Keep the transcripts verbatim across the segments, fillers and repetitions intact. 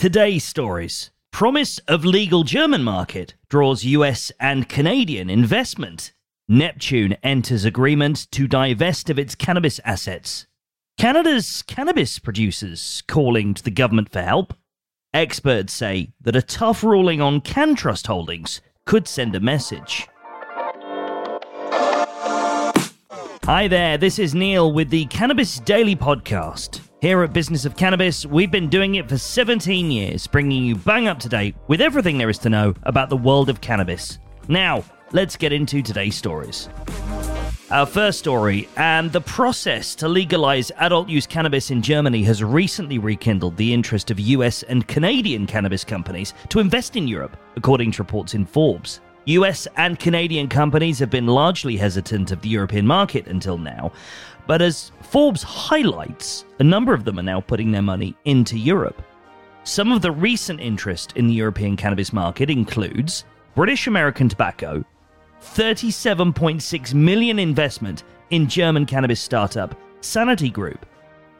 Today's stories. Promise of legal German market draws U S and Canadian investment. Neptune enters agreement to divest of its cannabis assets. Canada's cannabis producers calling to the government for help. Experts say that a tough ruling on CanTrust Holdings could send a message. Hi there, this is Neil with the Cannabis Daily Podcast. Here at Business of Cannabis, we've been doing it for seventeen years, bringing you bang up to date with everything there is to know about the world of cannabis. Now, let's get into today's stories. Our first story, and the process to legalize adult-use cannabis in Germany has recently rekindled the interest of U S and Canadian cannabis companies to invest in Europe, according to reports in Forbes. U S and Canadian companies have been largely hesitant of the European market until now, but as Forbes highlights, a number of them are now putting their money into Europe. Some of the recent interest in the European cannabis market includes British American Tobacco, thirty-seven point six million dollars investment in German cannabis startup Sanity Group.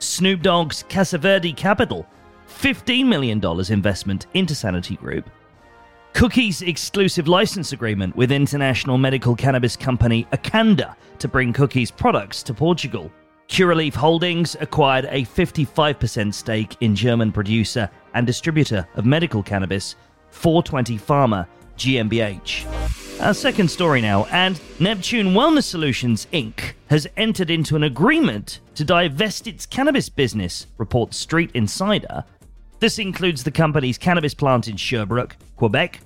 Snoop Dogg's Casa Verde Capital, fifteen million dollars investment into Sanity Group. Cookies' exclusive license agreement with international medical cannabis company Akanda to bring Cookies products to Portugal. Curaleaf Holdings acquired a fifty-five percent stake in German producer and distributor of medical cannabis, four twenty Pharma G m b H. Our second story now, and Neptune Wellness Solutions, Incorporated has entered into an agreement to divest its cannabis business, reports Street Insider. This includes the company's cannabis plant in Sherbrooke, Quebec,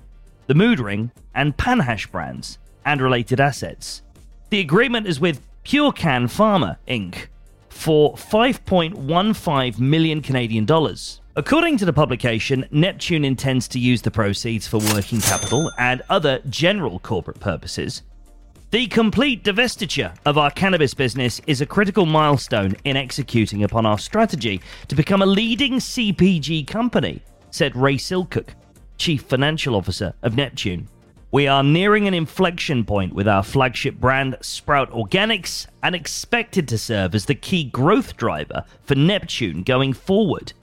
the Mood Ring, and Panhash brands, and related assets. The agreement is with Pure Can Pharma, Incorporated for five point one five million Canadian dollars. According to the publication, Neptune intends to use the proceeds for working capital and other general corporate purposes. The complete divestiture of our cannabis business is a critical milestone in executing upon our strategy to become a leading C P G company, said Ray Silcock, Chief Financial Officer of Neptune. We are nearing an inflection point with our flagship brand, Sprout Organics, and expected to serve as the key growth driver for Neptune going forward.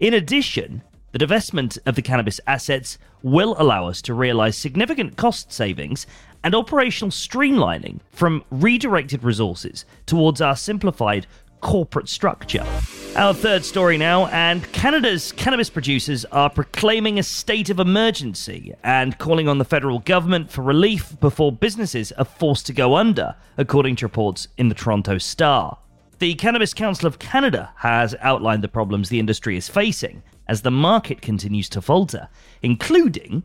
In addition, the divestment of the cannabis assets will allow us to realize significant cost savings and operational streamlining from redirected resources towards our simplified corporate structure. Our third story now, and Canada's cannabis producers are proclaiming a state of emergency and calling on the federal government for relief before businesses are forced to go under, according to reports in the Toronto Star. The Cannabis Council of Canada has outlined the problems the industry is facing as the market continues to falter, including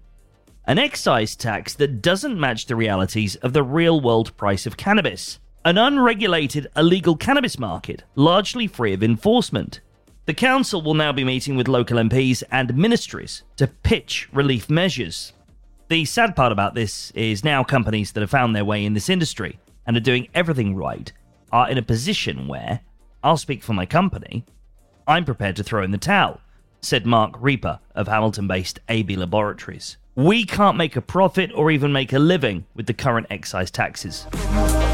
an excise tax that doesn't match the realities of the real-world price of cannabis, an unregulated illegal cannabis market largely free of enforcement. The council will now be meeting with local M Ps and ministries to pitch relief measures. The sad part about this is now companies that have found their way in this industry and are doing everything right are in a position where, I'll speak for my company, I'm prepared to throw in the towel, said Mark Reaper of Hamilton-based A B Laboratories. We can't make a profit or even make a living with the current excise taxes.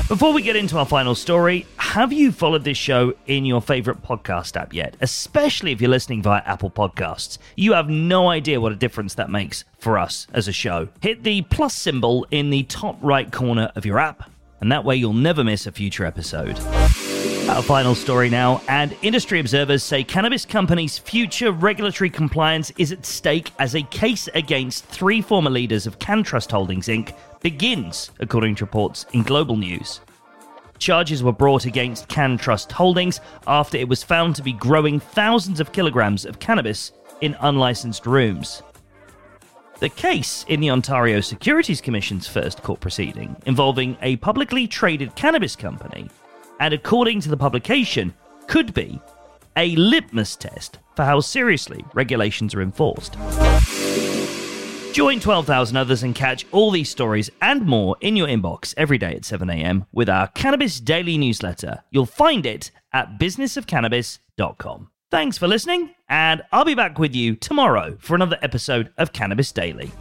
Before we get into our final story, have you followed this show in your favourite podcast app yet? Especially if you're listening via Apple Podcasts. You have no idea what a difference that makes for us as a show. Hit the plus symbol in the top right corner of your app, and that way you'll never miss a future episode. Our final story now, and industry observers say cannabis companies' future regulatory compliance is at stake as a case against three former leaders of CanTrust Holdings, Incorporated begins, according to reports in Global News. Charges were brought against CanTrust Holdings after it was found to be growing thousands of kilograms of cannabis in unlicensed rooms. The case in the Ontario Securities Commission's first court proceeding involving a publicly traded cannabis company, and according to the publication, could be a litmus test for how seriously regulations are enforced. Join twelve thousand others and catch all these stories and more in your inbox every day at seven a.m. with our Cannabis Daily newsletter. You'll find it at business of cannabis dot com. Thanks for listening, and I'll be back with you tomorrow for another episode of Cannabis Daily.